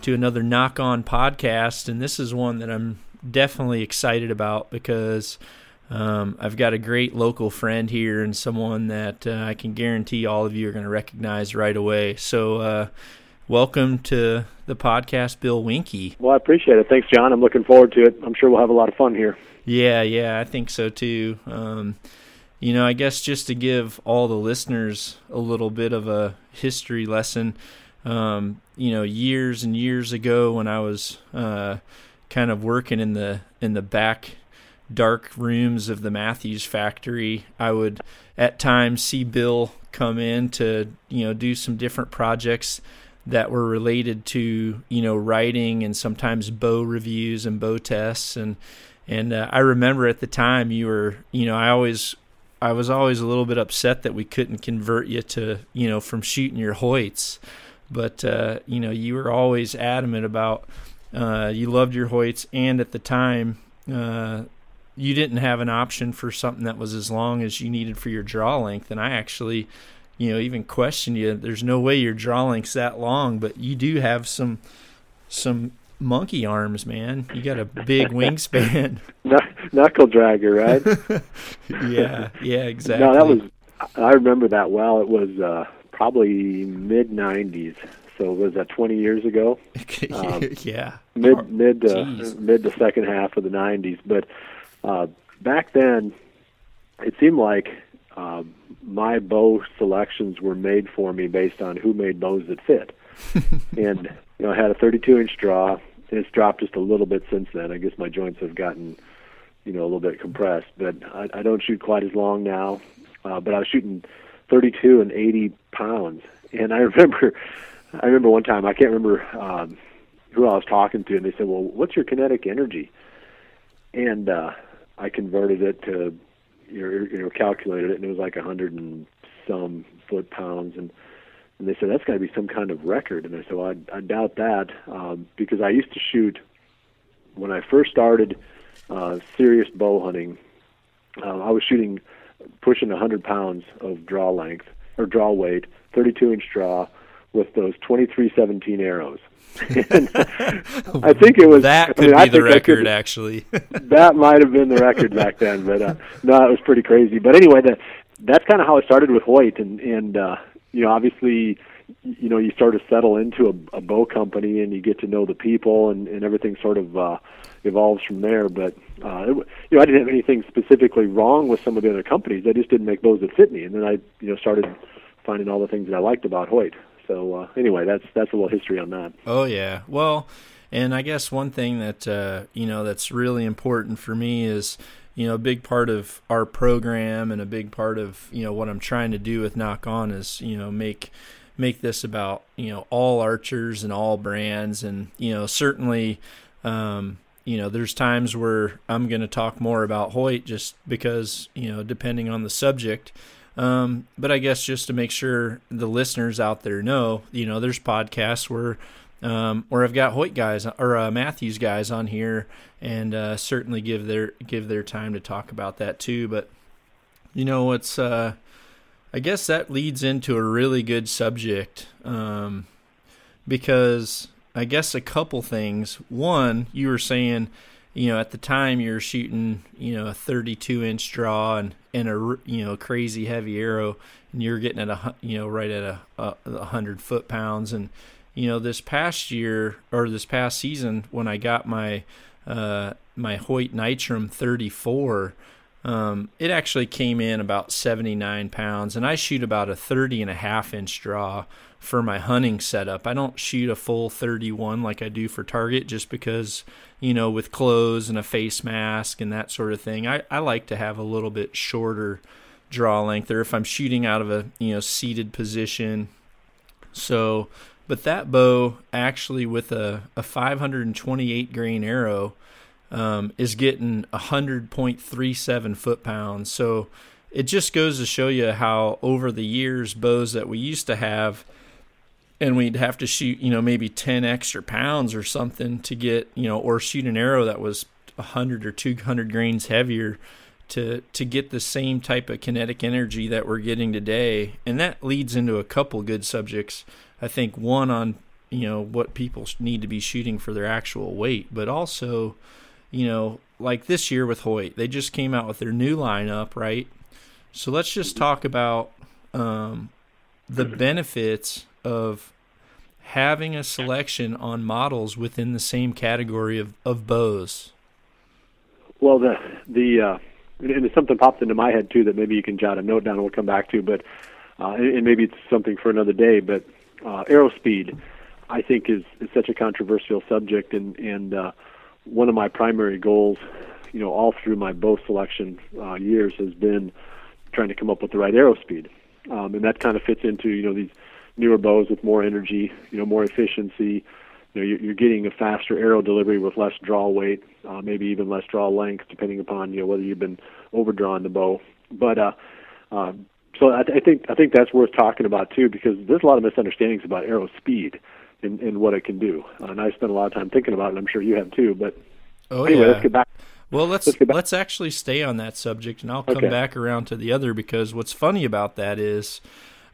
to another Knock On Podcast, and this is one that I'm definitely excited about because I've got a great local friend here and someone that I can guarantee all of you are going to recognize right away. So welcome to the podcast, Bill Wienke. Well, I appreciate it. Thanks, John. I'm looking forward to it. I'm sure we'll have a lot of fun here. Yeah, I think so, too. You know, I guess just to give all the listeners a little bit of a history lesson, you know, years and years ago when I was kind of working in the back dark rooms of the Matthews factory, I would at times see Bill come in to, you know, do some different projects that were related to, you know, writing and sometimes bow reviews and bow tests. And I remember at the time you were, you know, I was always a little bit upset that we couldn't convert you to, you know, from shooting your Hoyts. But, you know, you were always adamant about you loved your Hoyts, and at the time you didn't have an option for something that was as long as you needed for your draw length. And I actually, you know, even questioned you. There's no way your draw length's that long, but you do have some monkey arms, man. You got a big wingspan. Knuckle dragger, right? yeah, exactly. No, I remember that well. It was probably mid-90s. So was that 20 years ago? Yeah. Mid to second half of the 90s. But back then, it seemed like my bow selections were made for me based on who made bows that fit. And, you know, I had a 32-inch draw. And it's dropped just a little bit since then. I guess my joints have gotten, you know, a little bit compressed. But I don't shoot quite as long now. But I was shooting 32 and 80 pounds. And I remember one time, I can't remember who I was talking to, and they said, well, what's your kinetic energy? And I converted it to, you know, calculated it, and it was like 100 and some foot-pounds. And they said, that's got to be some kind of record. And I said, well, I doubt that, because I used to shoot, when I first started serious bow hunting, I was shooting, pushing 100 pounds of draw length, or draw weight, 32-inch draw, with those 23-17 arrows. And I think it was... That could be the record, actually. That might have been the record back then, but no, it was pretty crazy. But anyway, that's kind of how it started with Hoyt, and you know, obviously, you know, you sort of settle into a bow company, and you get to know the people, and everything sort of evolves from there. But, you know, I didn't have anything specifically wrong with some of the other companies. I just didn't make bows that fit me, and then I, you know, started finding all the things that I liked about Hoyt. So anyway, that's a little history on that. Oh yeah, well, and I guess one thing that you know, that's really important for me is, you know, a big part of our program and a big part of, you know, what I'm trying to do with Knock On is, you know, make this about, you know, all archers and all brands, and, you know, certainly, you know, there's times where I'm going to talk more about Hoyt just because, you know, depending on the subject. But I guess just to make sure the listeners out there know, you know, there's podcasts where I've got Hoyt guys or Matthews guys on here, and certainly give their time to talk about that too. But, you know, it's I guess that leads into a really good subject, because I guess a couple things. One, you were saying, you know, at the time you're shooting, you know, a 32-inch draw and a, you know, crazy heavy arrow, and you're getting at a, you know, right at a 100 foot-pounds. And, you know, this past season when I got my my Hoyt Nitrum 34, it actually came in about 79 pounds, and I shoot about a 30.5-inch draw for my hunting setup. I don't shoot a full 31 like I do for target, just because, you know, with clothes and a face mask and that sort of thing, I like to have a little bit shorter draw length, or if I'm shooting out of a, you know, seated position. So, but that bow actually with a 528 grain arrow is getting 100.37 foot-pounds. So it just goes to show you how over the years, bows that we used to have, and we'd have to shoot, you know, maybe 10 extra pounds or something to get, you know, or shoot an arrow that was 100 or 200 grains heavier to get the same type of kinetic energy that we're getting today. And that leads into a couple good subjects. I think one on, you know, what people need to be shooting for their actual weight, but also, you know, like this year with Hoyt, they just came out with their new lineup, right? So let's just talk about the benefits of having a selection on models within the same category of bows. Well, and something popped into my head too that maybe you can jot a note down and we'll come back to, but and maybe it's something for another day. But AeroSpeed, I think, is such a controversial subject, and one of my primary goals, you know, all through my bow selection years has been trying to come up with the right AeroSpeed, and that kind of fits into, you know, these newer bows with more energy, you know, more efficiency. You know, you're getting a faster arrow delivery with less draw weight, maybe even less draw length, depending upon, you know, whether you've been overdrawing the bow. But so I think that's worth talking about too, because there's a lot of misunderstandings about arrow speed and what it can do. And I spent a lot of time thinking about it. And I'm sure you have too. But anyway, let's get back. Well, let's actually stay on that subject, and I'll come back around to the other, because what's funny about that is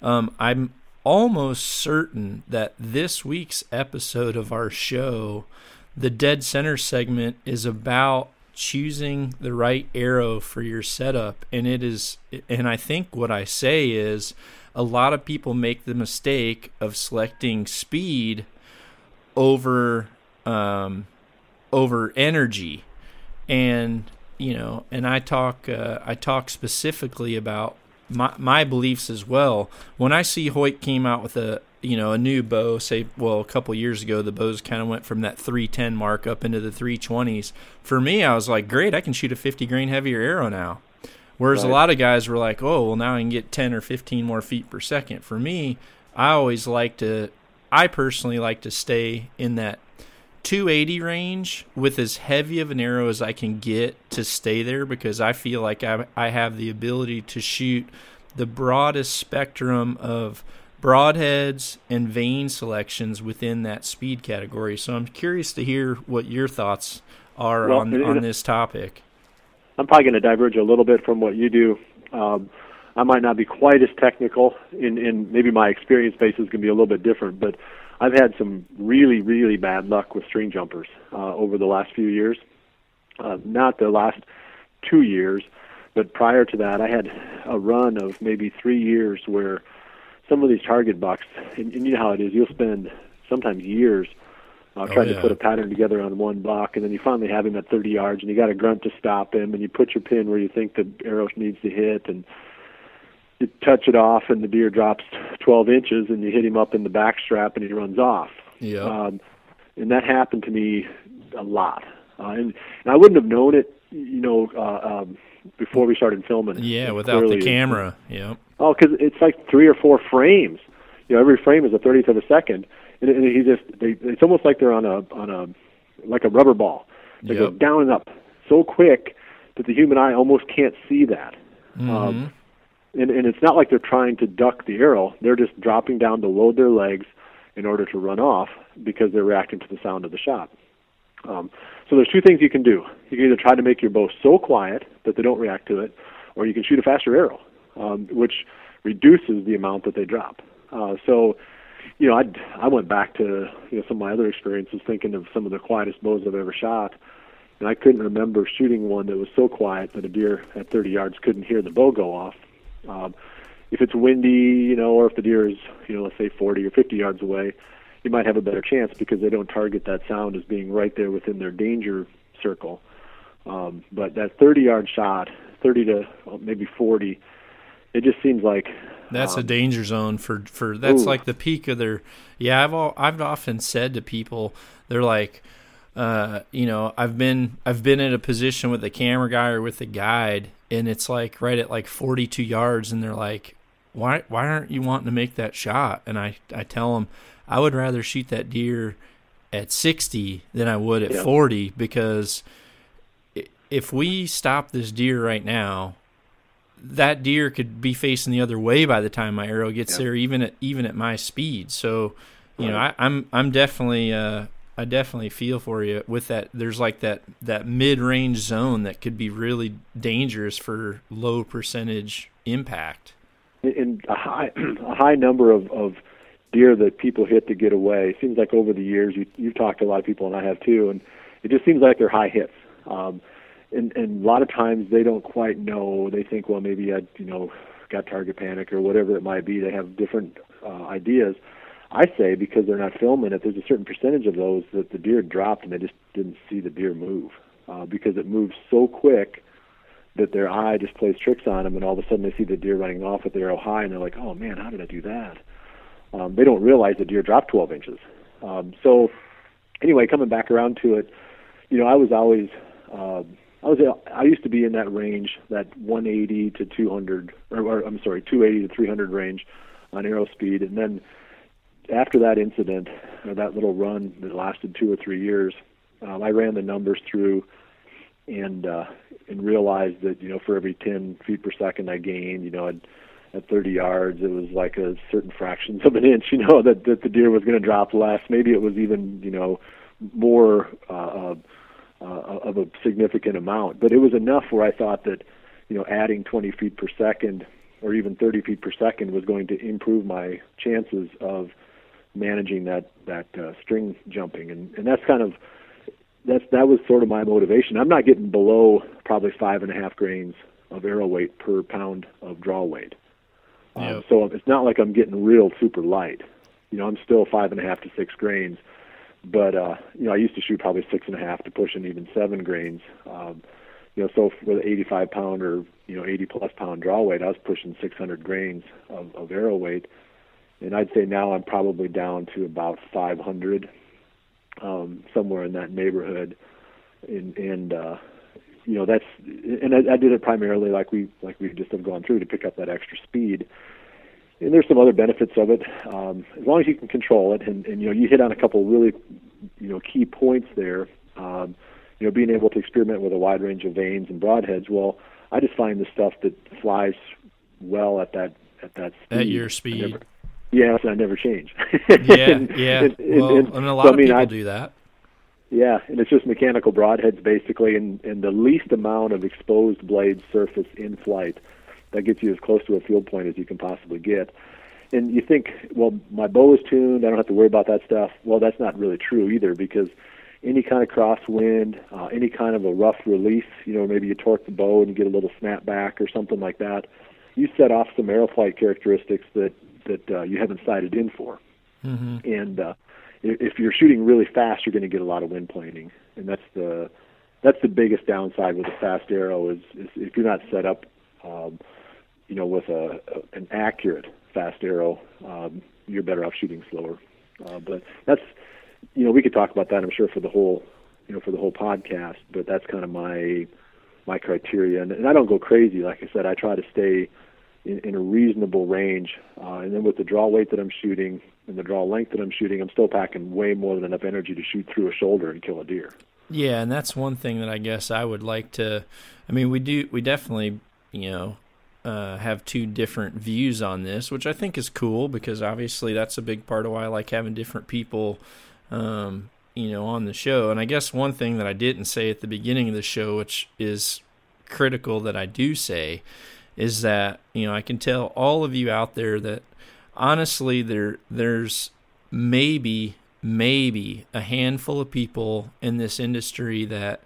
I'm almost certain that this week's episode of our show, the Dead Center segment, is about choosing the right arrow for your setup. And it is, and I think what I say is a lot of people make the mistake of selecting speed over energy. And, you know, and I talk specifically about my beliefs as well. When I see Hoyt came out with a new bow, a couple years ago, the bows kind of went from that 310 mark up into the 320s. For me, I was like, great, I can shoot a 50 grain heavier arrow now. Whereas a lot of guys were like, oh, well, now I can get 10 or 15 more feet per second. For me, I personally like to stay in that 280 range with as heavy of an arrow as I can get to stay there, because I feel like I have the ability to shoot the broadest spectrum of broadheads and vein selections within that speed category. So I'm curious to hear what your thoughts are on this topic. I'm probably going to diverge a little bit from what you do. I might not be quite as technical, and maybe my experience base is going to be a little bit different, but I've had some really, really bad luck with string jumpers over the last few years. Not the last 2 years, but prior to that, I had a run of maybe 3 years where some of these target bucks, and you know how it is, you'll spend sometimes years trying to put a pattern together on one buck, and then you finally have him at 30 yards, and you got a grunt to stop him, and you put your pin where you think the arrow needs to hit, and you touch it off, and the deer drops 12 inches, and you hit him up in the back strap, and he runs off. Yeah. And that happened to me a lot. And I wouldn't have known it, you know, before we started filming. Yeah, without the camera. Yeah. Oh, because it's like 3 or 4 frames. You know, every frame is a 30th of a second, and he it's almost like they're on a rubber ball. They go down and up so quick that the human eye almost can't see that. Mm-hmm. And it's not like they're trying to duck the arrow. They're just dropping down to load their legs in order to run off because they're reacting to the sound of the shot. So there's 2 things you can do. You can either try to make your bow so quiet that they don't react to it, or you can shoot a faster arrow, which reduces the amount that they drop. So, you know, I went back to, you know, some of my other experiences thinking of some of the quietest bows I've ever shot, and I couldn't remember shooting one that was so quiet that a deer at 30 yards couldn't hear the bow go off. If it's windy, you know, or if the deer is, you know, let's say 40 or 50 yards away, you might have a better chance because they don't target that sound as being right there within their danger circle. But that 30-yard shot, 30 to maybe 40, it just seems like that's a danger zone for that's like the peak of their. Yeah, I've often said to people, they're like, you know, I've been in a position with the camera guy or with the guide, and it's like right at like 42 yards, and they're like, why aren't you wanting to make that shot? And I tell them, I would rather shoot that deer at 60 than I would at 40, because if we stop this deer right now, that deer could be facing the other way by the time my arrow gets there, even at my speed. So, you know, I'm definitely, I definitely feel for you with that. There's like that mid-range zone that could be really dangerous for low percentage impact. And a high number of deer that people hit to get away. It seems like over the years, you've talked to a lot of people, and I have too, and it just seems like they're high hits. And a lot of times they don't quite know. They think, well, maybe I, got target panic or whatever it might be. They have different ideas. I say, because they're not filming it, there's a certain percentage of those that the deer dropped and they just didn't see the deer move because it moves so quick that their eye just plays tricks on them, and all of a sudden they see the deer running off with their arrow high, and they're like, oh, man, how did I do that? They don't realize the deer dropped 12 inches. So anyway, coming back around to it, I was always I used to be in that range, that 180 to 200, or I'm sorry, 280 to 300 range on AeroSpeed, and then after that incident, or that little run that lasted 2 or 3 years, I ran the numbers through and realized that, for every 10 feet per second I gained, at 30 yards, it was like a certain fractions of an inch, that the deer was going to drop less. Maybe it was even, more of a significant amount. But it was enough where I thought that, adding 20 feet per second or even 30 feet per second was going to improve my chances of managing that string jumping, and that was sort of my motivation. I'm not getting below probably 5.5 grains of arrow weight per pound of draw weight, so it's not like I'm getting real super light. I'm still 5.5 to 6 grains, but I used to shoot probably 6.5 to pushing even 7 grains. So for the 85 pound or 80 plus pound draw weight, I was pushing 600 grains of arrow weight. And I'd say now I'm probably down to about 500, somewhere in that neighborhood. And that's, and I did it primarily like we just have gone through, to pick up that extra speed. And there's some other benefits of it. As long as you can control it, and you hit on a couple really, key points there. Being able to experiment with a wide range of veins and broadheads. Well, I just find the stuff that flies well at that speed. At your speed. I never change. Yeah. And a lot of people do that. Yeah, and it's just mechanical broadheads basically, and the least amount of exposed blade surface in flight. That gets you as close to a field point as you can possibly get. And you think, well, my bow is tuned, I don't have to worry about that stuff. Well, that's not really true either, because any kind of crosswind, any kind of a rough release, maybe you torque the bow and you get a little snap back or something like that, you set off some arrow flight characteristics that you haven't sighted in for. Mm-hmm. And if you're shooting really fast, you're going to get a lot of wind planing, and that's the biggest downside with a fast arrow is if you're not set up, with an accurate fast arrow, you're better off shooting slower. But that's. We could talk about that, I'm sure, for the whole podcast, but that's kind of my criteria. And I don't go crazy. Like I said, I try to stay in a reasonable range. And then with the draw weight that I'm shooting and the draw length that I'm shooting, I'm still packing way more than enough energy to shoot through a shoulder and kill a deer. Yeah, and that's one thing that I guess I would like to, we definitely, have two different views on this, which I think is cool, because obviously that's a big part of why I like having different people on the show. And I guess one thing that I didn't say at the beginning of the show, which is critical that I do say, is that, I can tell all of you out there that honestly there's maybe a handful of people in this industry that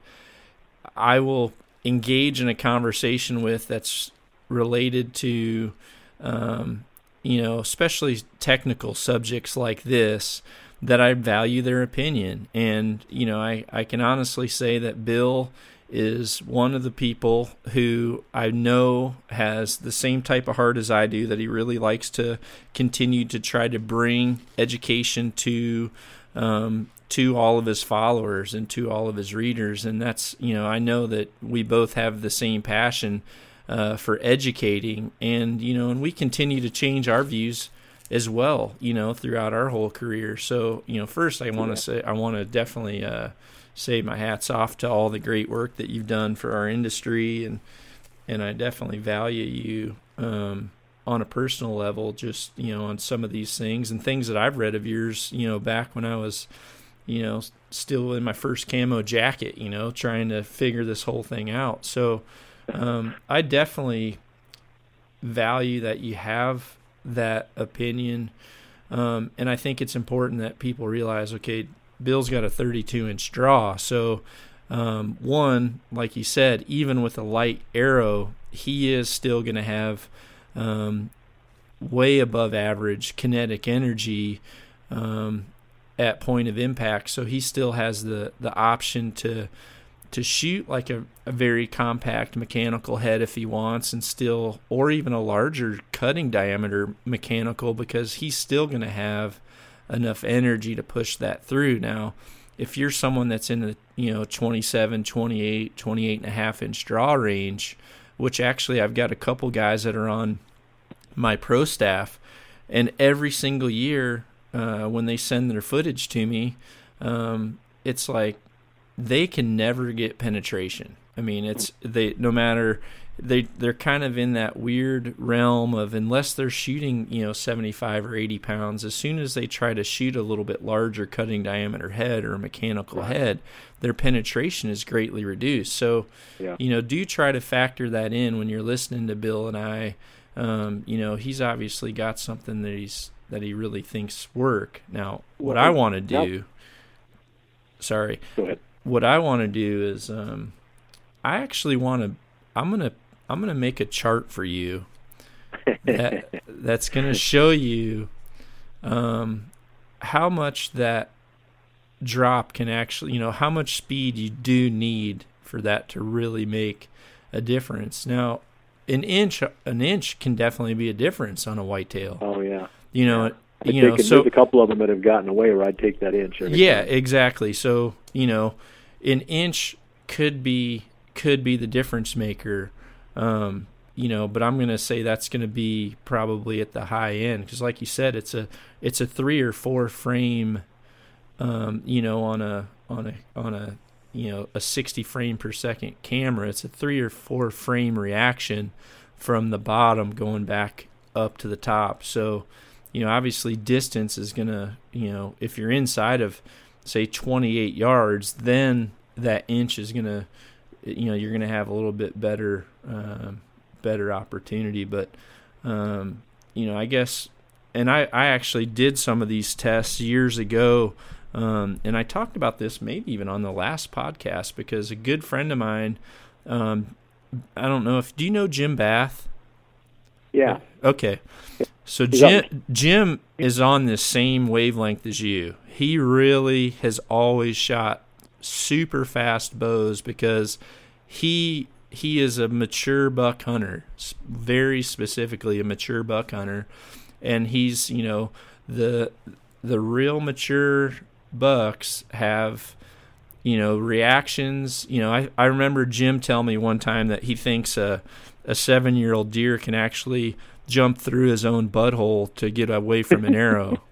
I will engage in a conversation with that's related to, especially technical subjects like this, that I value their opinion. And, I can honestly say that Bill is one of the people who I know has the same type of heart as I do, that he really likes to continue to try to bring education to all of his followers and to all of his readers. And that's, I know that we both have the same passion for educating, and we continue to change our views as well, you know, throughout our whole career. So, you know, first I want to say, I want to definitely say my hat's off to all the great work that you've done for our industry, and I definitely value you on a personal level, just, you know, on some of these things and things that I've read of yours, you know, back when I was, you know, still in my first camo jacket, you know, trying to figure this whole thing out. So I definitely value that you have that opinion. And I think it's important that people realize, okay, Bill's got a 32-inch draw. So one, like you said, even with a light arrow, he is still going to have way above average kinetic energy at point of impact. So he still has the option to shoot like a very compact mechanical head if he wants, and still, or even a larger cutting diameter mechanical, because he's still going to have enough energy to push that through. Now, if you're someone that's in the, you know, 27, 28, 28 and a half inch draw range, which actually I've got a couple guys that are on my pro staff, and every single year when they send their footage to me, it's like they can never get penetration. I mean, it's they're kind of in that weird realm of, unless they're shooting, you know, 75 or 80 pounds, as soon as they try to shoot a little bit larger cutting diameter head or mechanical head, their penetration is greatly reduced. So, you know, do try to factor that in when you're listening to Bill and I. You know, he's obviously got something that he really thinks work. Now, what I want to do, what I want to do is, I actually want to, I'm gonna make a chart for you that's gonna show you how much that drop can actually, you know, how much speed you do need for that to really make a difference. Now, an inch can definitely be a difference on a whitetail. Oh yeah, you know. Yeah. If you know, so there's a couple of them that have gotten away, or I'd take that inch. Yeah, exactly. So, you know, an inch could be the difference maker, you know, but I'm going to say that's going to be probably at the high end, because like you said, it's a 3 or 4 frame, you know, on a you know, a 60 frame per second camera. It's a 3 or 4 frame reaction from the bottom going back up to the top. So, you know, obviously distance is going to, you know, if you're inside of, say, 28 yards, then that inch is going to, you know, you're going to have a little bit better better opportunity. But, you know, I guess, and I actually did some of these tests years ago, and I talked about this maybe even on the last podcast, because a good friend of mine, I don't know if, do you know Jim Bath? Yeah. Okay. So Jim is on the same wavelength as you. He really has always shot super fast bows, because he is a mature buck hunter, very specifically a mature buck hunter, and he's, you know, the real mature bucks have, you know, reactions. You know, I remember Jim tell me one time that he thinks a 7-year-old deer can actually jump through his own butthole to get away from an arrow.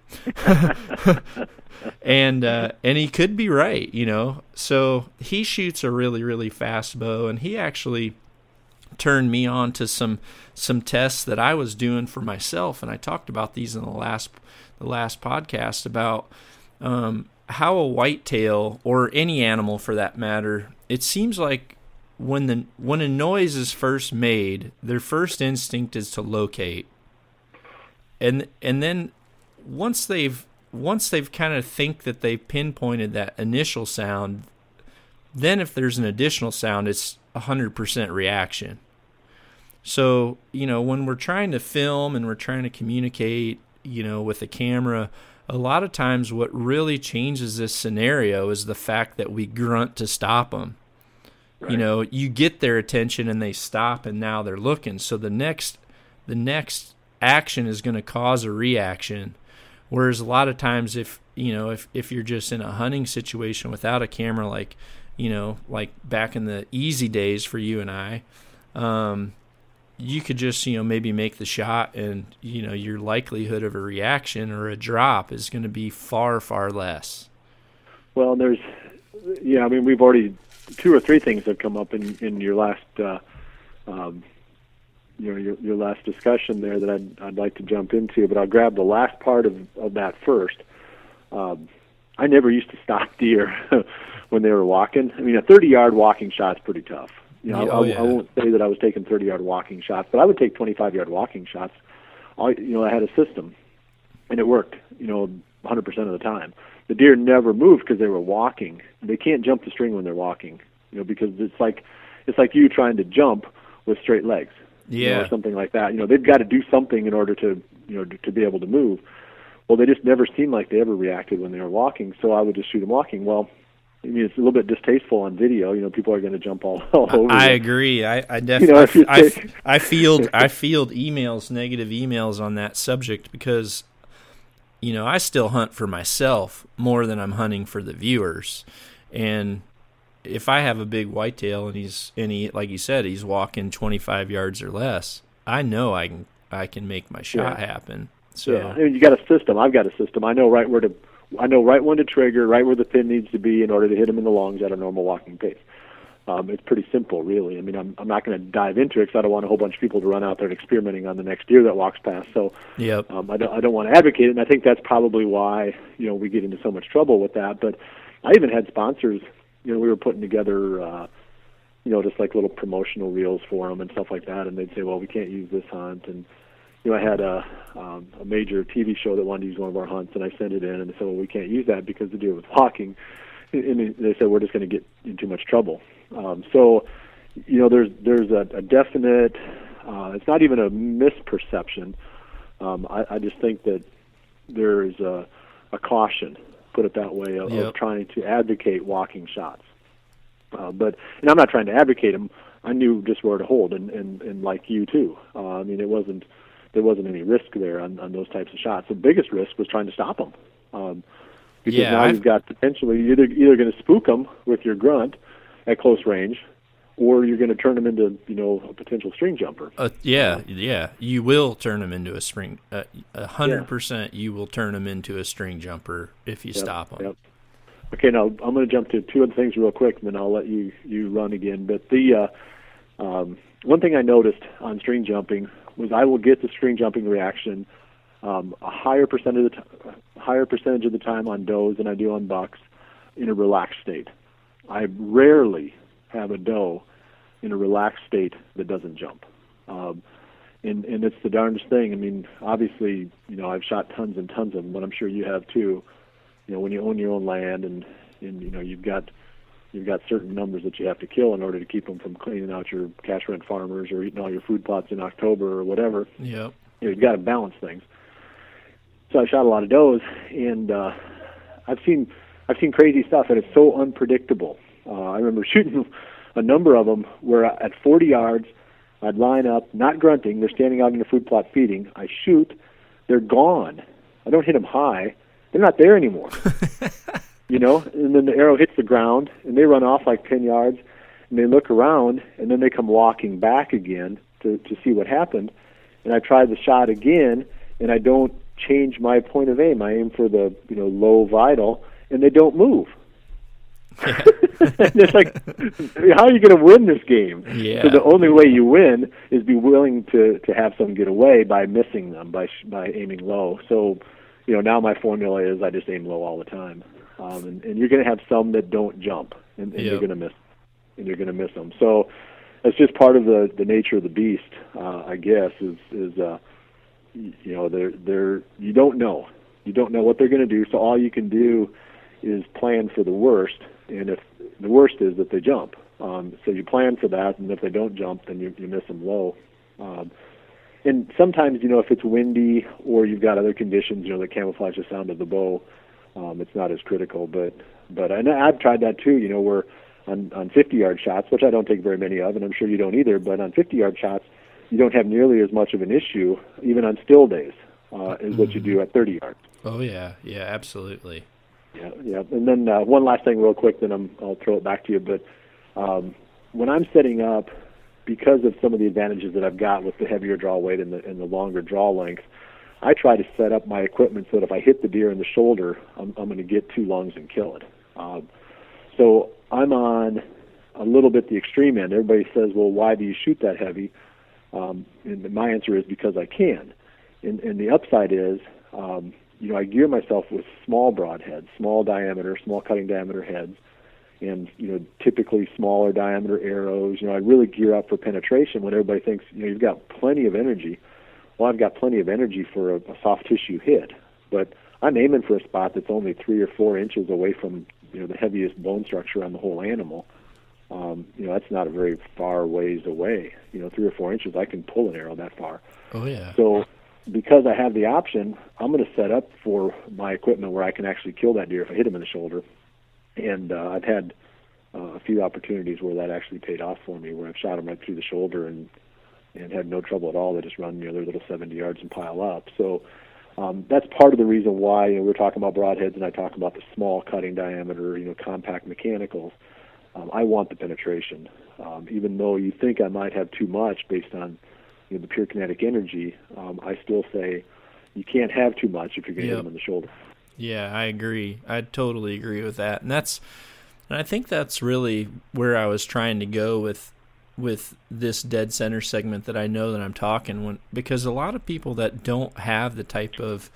And he could be right, you know. So he shoots a really, really fast bow, and he actually turned me on to some tests that I was doing for myself, and I talked about these in the last podcast about how a whitetail, or any animal for that matter, it seems like when a noise is first made, their first instinct is to locate, and then once they've kind of think that they've pinpointed that initial sound, then if there's an additional sound, it's 100% reaction. So, you know, when we're trying to film and we're trying to communicate, you know, with a camera, a lot of times what really changes this scenario is the fact that we grunt to stop them. Right. You know, you get their attention and they stop, and now they're looking. So the next action is going to cause a reaction. Whereas a lot of times, if you know, if you're just in a hunting situation without a camera, like, you know, like back in the easy days for you and I, you could just, you know, maybe make the shot and, you know, your likelihood of a reaction or a drop is going to be far, far less. Well, there's, yeah, I mean, we've already, two or three things have come up in your last, you know, your last discussion there that I'd like to jump into, but I'll grab the last part of that first. I never used to stop deer when they were walking. I mean, a 30-yard walking shot's pretty tough. You know, I won't say that I was taking 30-yard walking shots, but I would take 25-yard walking shots. I had a system, and it worked, you know, 100% of the time. The deer never moved because they were walking. They can't jump the string when they're walking, you know, because it's like you trying to jump with straight legs, or something like that. You know, they've got to do something in order to, you know, to be able to move. Well, they just never seemed like they ever reacted when they were walking, so I would just shoot them walking. Well, I mean, it's a little bit distasteful on video. You know, people are going to jump all over. I agree. I definitely. You know, I field emails, negative emails on that subject because, you know, I still hunt for myself more than I'm hunting for the viewers. And if I have a big whitetail and he, like you said, he's walking 25 yards or less, I know I can make my shot happen. So I mean, you got a system. I've got a system. I know right when to trigger, right where the pin needs to be in order to hit him in the longs at a normal walking pace. It's pretty simple, really. I mean, I'm not going to dive into it because I don't want a whole bunch of people to run out there and experimenting on the next deer that walks past. So I don't want to advocate it, and I think that's probably why, you know, we get into so much trouble with that. But I even had sponsors, you know, we were putting together, you know, just like little promotional reels for them and stuff like that, and they'd say, well, we can't use this hunt, and you know, I had a major TV show that wanted to use one of our hunts, and I sent it in, and they said, well, we can't use that because the deer was walking. And they said, we're just going to get in too much trouble. So, you know, there's a definite, it's not even a misperception. I just think that there is a caution, put it that way, of trying to advocate walking shots. And I'm not trying to advocate them. I knew just where to hold, and like you, too. I mean, there wasn't any risk there on those types of shots. The biggest risk was trying to stop them. Because now you've got potentially either going to spook them with your grunt at close range, or you're going to turn them into, you know, a potential string jumper. You will turn them into a string. 100% you will turn them into a string jumper if you stop them. Yep. Okay, now I'm going to jump to two other things real quick, and then I'll let you run again. But the one thing I noticed on string jumping was I will get the string jumping reaction a higher percentage of the time on does than I do on bucks in a relaxed state. I rarely have a doe in a relaxed state that doesn't jump, and it's the darndest thing. I mean, obviously, you know, I've shot tons and tons of them, but I'm sure you have too. You know, when you own your own land and you know you've got certain numbers that you have to kill in order to keep them from cleaning out your cash rent farmers or eating all your food plots in October or whatever. Yeah, you know, you've got to balance things. So I shot a lot of does, and I've seen crazy stuff, and it's so unpredictable. I remember shooting a number of them where at 40 yards I'd line up, not grunting. They're standing out in the food plot feeding. I shoot, they're gone. I don't hit them high. They're not there anymore, you know, and then the arrow hits the ground, and they run off like 10 yards, and they look around, and then they come walking back again to see what happened, and I try the shot again, and I don't change my point of aim. I aim for the, you know, low vital, and they don't move. Yeah. And it's like, how are you going to win this game? Yeah. So the only way you win is be willing to have some get away by missing them, by aiming low. So, you know, now my formula is I just aim low all the time, and you're going to have some that don't jump, and you're going to miss them. So that's just part of the nature of the beast, I guess. Is you know, they're you don't know what they're going to do. So all you can do is plan for the worst, and if the worst is that they jump, so you plan for that, and if they don't jump, then you miss them low. And sometimes, you know, if it's windy or you've got other conditions, you know, that camouflage the sound of the bow, it's not as critical. But and I've tried that too, you know, where on 50-yard shots, which I don't take very many of, and I'm sure you don't either, but on 50-yard shots, you don't have nearly as much of an issue, even on still days, as what you do at 30 yards. Oh, yeah. Yeah, absolutely. Yeah. And then one last thing real quick, then I'll throw it back to you. But when I'm setting up, because of some of the advantages that I've got with the heavier draw weight and the longer draw length, I try to set up my equipment so that if I hit the deer in the shoulder, I'm going to get two lungs and kill it. So I'm on a little bit the extreme end. Everybody says, well, why do you shoot that heavy? And my answer is because I can. And the upside is, I gear myself with small broadheads, small diameter, small cutting diameter heads, and, typically smaller diameter arrows. I really gear up for penetration when everybody thinks, you've got plenty of energy. Well, I've got plenty of energy for a soft tissue hit, but I'm aiming for a spot that's only 3 or 4 inches away from, the heaviest bone structure on the whole animal. That's not a very far ways away. 3 or 4 inches, I can pull an arrow that far. Oh, yeah. So because I have the option, I'm going to set up for my equipment where I can actually kill that deer if I hit him in the shoulder. And I've had a few opportunities where that actually paid off for me, where I've shot them right through the shoulder and had no trouble at all. They just run their little 70 yards and pile up. So that's part of the reason why we're talking about broadheads, and I talk about the small cutting diameter, compact mechanicals. I want the penetration. Even though you think I might have too much based on the pure kinetic energy, I still say you can't have too much if you're going to hit them in the shoulder. Yeah, I agree. I totally agree with that. And I think that's really where I was trying to go with this dead center segment that I know that I'm talking because a lot of people that don't have the type of,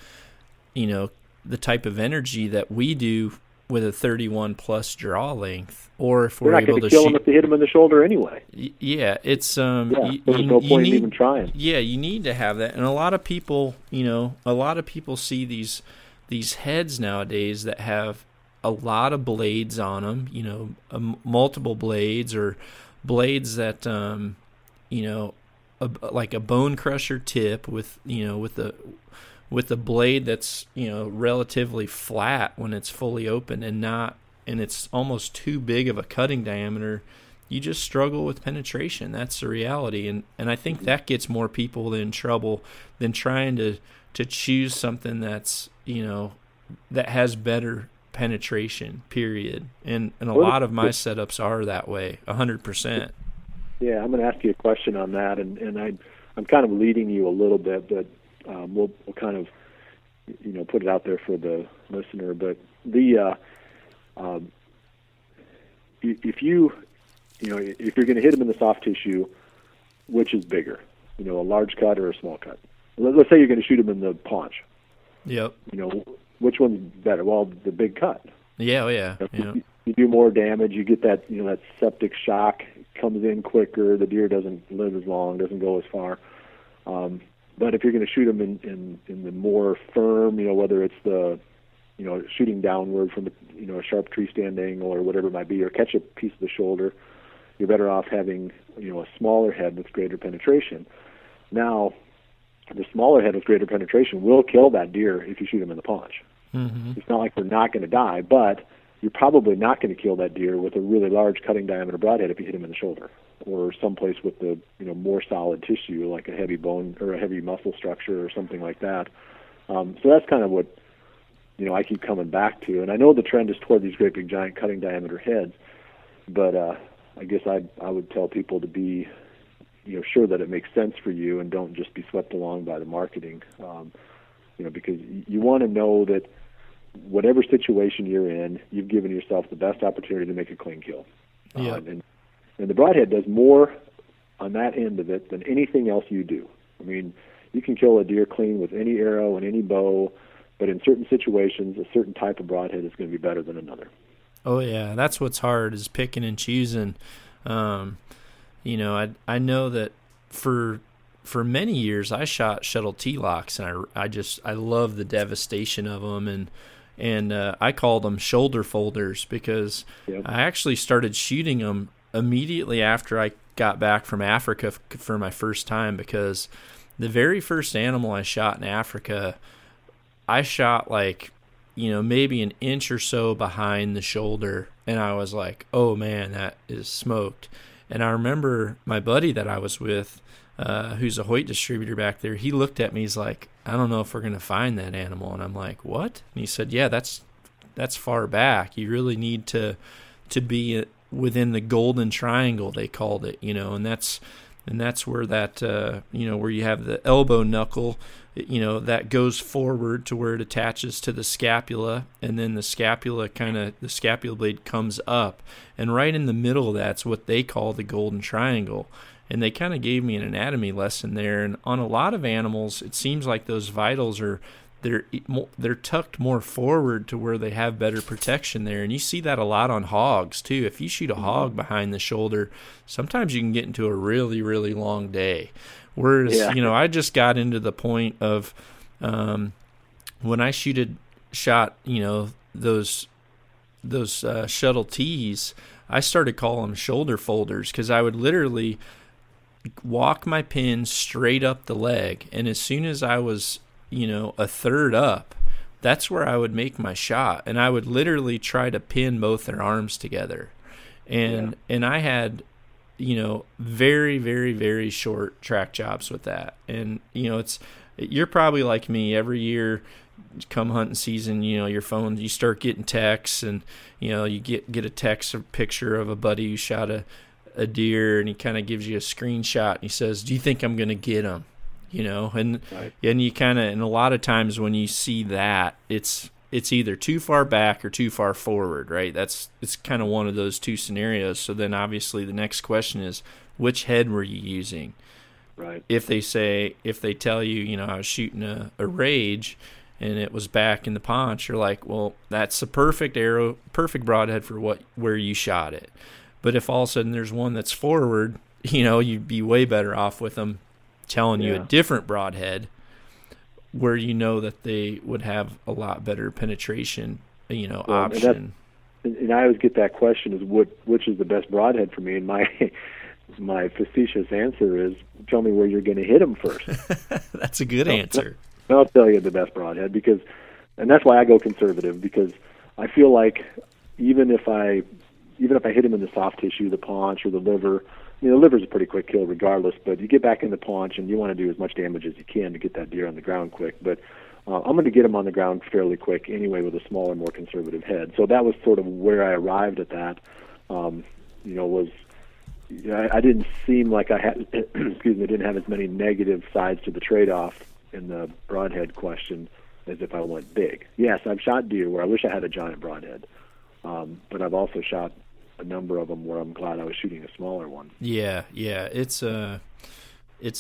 the type of energy that we do with a 31 plus draw length, or if we're able to kill them if they hit them in the shoulder anyway. Yeah, it's there's no point in even trying. Yeah, you need to have that. And a lot of people, see these heads nowadays that have a lot of blades on them, multiple blades or blades that, like a bone crusher tip with a blade that's, relatively flat when it's fully open and it's almost too big of a cutting diameter. You just struggle with penetration. That's the reality. And I think that gets more people in trouble than trying to choose something that's, that has better penetration, period. And a lot of my setups are that way, 100%. Yeah, I'm going to ask you a question on that, and I'm kind of leading you a little bit, but we'll kind of, put it out there for the listener. But if you're going to hit them in the soft tissue, which is bigger, a large cut or a small cut? Let's say you're going to shoot them in the paunch. Yep. Which one's better? Well, the big cut. Yeah, yeah. You do more damage. You get that, that septic shock comes in quicker. The deer doesn't live as long, doesn't go as far. But if you're going to shoot them in the more firm, whether it's the, shooting downward from a sharp tree stand angle or whatever it might be, or catch a piece of the shoulder, you're better off having, a smaller head with greater penetration. Now, the smaller head with greater penetration will kill that deer if you shoot him in the paunch. Mm-hmm. It's not like they're not going to die, but you're probably not going to kill that deer with a really large cutting diameter broadhead if you hit him in the shoulder or someplace with the more solid tissue like a heavy bone or a heavy muscle structure or something like that. So that's kind of what I keep coming back to. And I know the trend is toward these great big giant cutting diameter heads, but I guess I would tell people to be sure that it makes sense for you and don't just be swept along by the marketing, because you want to know that whatever situation you're in, you've given yourself the best opportunity to make a clean kill. Yeah. And the broadhead does more on that end of it than anything else you do. I mean, you can kill a deer clean with any arrow and any bow, but in certain situations, a certain type of broadhead is going to be better than another. Oh, yeah. That's what's hard is picking and choosing. I know that for many years I shot shuttle T-locks, and I love the devastation of them, and I call them shoulder folders because I actually started shooting them immediately after I got back from Africa for my first time, because the very first animal I shot in Africa, I shot like maybe an inch or so behind the shoulder, and I was like, oh man, that is smoked. And I remember my buddy that I was with, who's a Hoyt distributor back there, he looked at me, he's like, I don't know if we're going to find that animal. And I'm like, what? And he said, yeah, that's far back. You really need to be within the golden triangle, they called it, you know, and that's where that, you know, where you have the elbow knuckle, you know, that goes forward to where it attaches to the scapula, and then the scapula the scapula blade comes up, and right in the middle, that's what they call the golden triangle. And they kind of gave me an anatomy lesson there. And on a lot of animals, it seems like those vitals are, they're tucked more forward to where they have better protection there. And you see that a lot on hogs too. If you shoot a hog behind the shoulder, sometimes you can get into a really, really long day. Whereas, you know, I just got into the point of when I shot, you know, those shuttle tees, I started calling them shoulder folders, because I would literally walk my pin straight up the leg. And as soon as I was, you know, a third up, that's where I would make my shot. And I would literally try to pin both their arms together. And I had, you know, very, very, very short track jobs with that. And, you know, you're probably like me. Every year come hunting season, you know, your phone, you start getting texts, and, you know, you get a text or picture of a buddy who shot a deer, and he kind of gives you a screenshot, and he says, do you think I'm going to get him? You know, and you kind of, and a lot of times when you see that, it's either too far back or too far forward, right? It's kind of one of those two scenarios. So then obviously the next question is, which head were you using? Right. If they tell you, you know, I was shooting a rage and it was back in the paunch, you're like, well, that's the perfect arrow, perfect broadhead for where you shot it. But if all of a sudden there's one that's forward, you know, you'd be way better off with them telling you a different broadhead where you know that they would have a lot better penetration, you know, option. And I always get that question is which is the best broadhead for me, and my facetious answer is, tell me where you're going to hit them first. That's a good answer. I'll tell you the best broadhead, because, and that's why I go conservative, because I feel like even if I hit him in the soft tissue, the paunch or the liver, you know, the liver's a pretty quick kill regardless, but you get back in the paunch and you want to do as much damage as you can to get that deer on the ground quick. But I'm going to get him on the ground fairly quick anyway with a smaller, more conservative head. So that was sort of where I arrived at that. You know, was, you know, I didn't seem like I had, excuse me, I didn't have as many negative sides to the trade-off in the broadhead question as if I went big. Yes, I've shot deer where I wish I had a giant broadhead, but I've also shot a number of them where I'm glad I was shooting a smaller one. Yeah, it's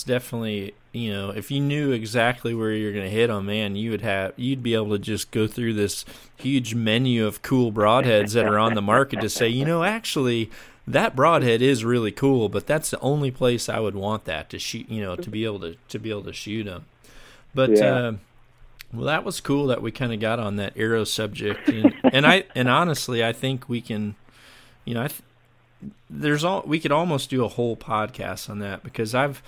definitely, you know, if you knew exactly where you're going to hit them, man, you'd be able to just go through this huge menu of cool broadheads that are on the market to say, you know, actually, that broadhead is really cool, but that's the only place I would want that to shoot, you know, to be able to shoot them. But well, that was cool that we kind of got on that arrow subject, and honestly, I think we can, you know, we could almost do a whole podcast on that, because I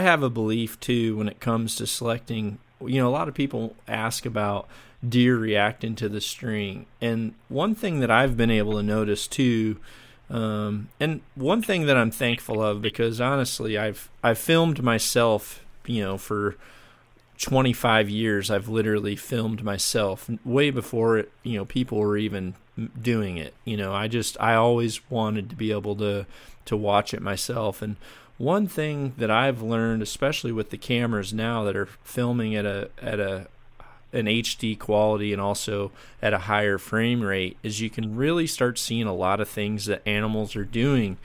have a belief too when it comes to selecting. You know, a lot of people ask about deer reacting to the string, and one thing that I've been able to notice too. And one thing that I'm thankful of, because honestly, I've filmed myself, you know, for 25 years, I've literally filmed myself way before it, you know, people were even doing it. You know, I always wanted to be able to watch it myself. And one thing that I've learned, especially with the cameras now that are filming at an HD quality and also at a higher frame rate, is you can really start seeing a lot of things that animals are doing